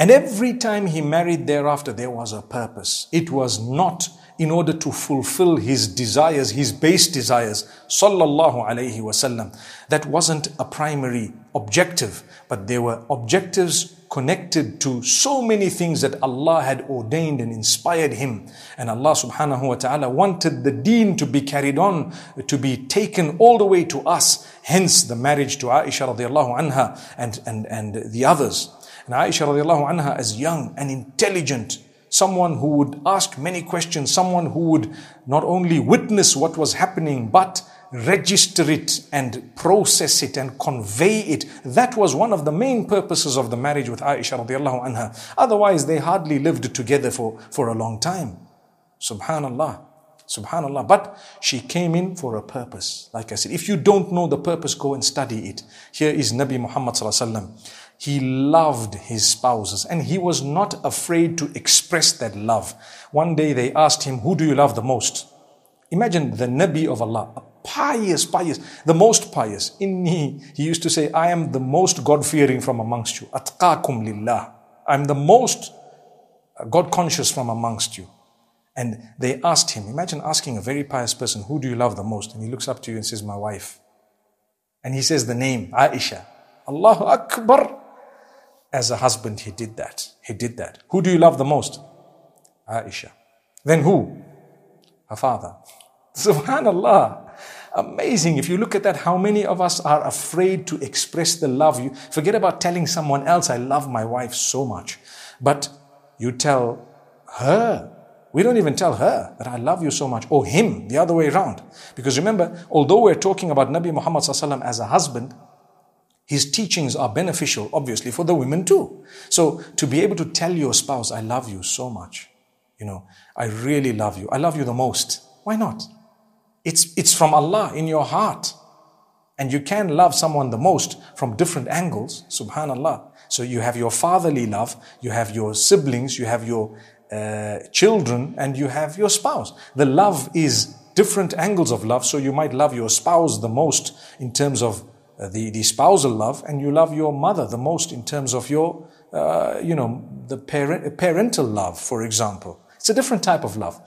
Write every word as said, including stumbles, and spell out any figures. And every time he married thereafter, there was a purpose. It was not in order to fulfill his desires, his base desires. Sallallahu alayhi wasallam. That wasn't a primary objective, but there were objectives connected to so many things that Allah had ordained and inspired him. And Allah subhanahu wa ta'ala wanted the deen to be carried on, to be taken all the way to us. Hence the marriage to Aisha radiallahu anha and, and, and the others. And Aisha radiallahu anha, as young and intelligent, someone who would ask many questions, someone who would not only witness what was happening, but register it and process it and convey it. That was one of the main purposes of the marriage with Aisha radiallahu anha. Otherwise, they hardly lived together for, for a long time. Subhanallah. Subhanallah. But she came in for a purpose. Like I said, if you don't know the purpose, go and study it. Here is Nabi Muhammad sallallahu alaihi wasallam. He loved his spouses and he was not afraid to express that love. One day they asked him, who do you love the most? Imagine the Nabi of Allah, a pious, pious, the most pious. Inni, he used to say, I am the most God-fearing from amongst you. Atqakum lillah. I'm the most God-conscious from amongst you. And they asked him, imagine asking a very pious person, who do you love the most? And he looks up to you and says, my wife. And he says the name, Aisha. Allahu Akbar. As a husband, he did that. He did that. Who do you love the most? Aisha. Then who? Her father. Subhanallah. Amazing. If you look at that, how many of us are afraid to express the love? You forget about telling someone else, I love my wife so much. But you tell her. We don't even tell her that I love you so much, or him, the other way around. Because remember, although we're talking about Nabi Muhammad sallallahu alaihi wasallam as a husband, his teachings are beneficial, obviously, for the women too. So to be able to tell your spouse, I love you so much. You know, I really love you. I love you the most. Why not? It's, it's from Allah in your heart. And you can love someone the most from different angles. Subhanallah. So you have your fatherly love. You have your siblings. You have your uh, children. And you have your spouse. The love is different angles of love. So you might love your spouse the most in terms of The, the spousal love, and you love your mother the most in terms of your, uh, you know, the parent, parental love, for example. It's a different type of love.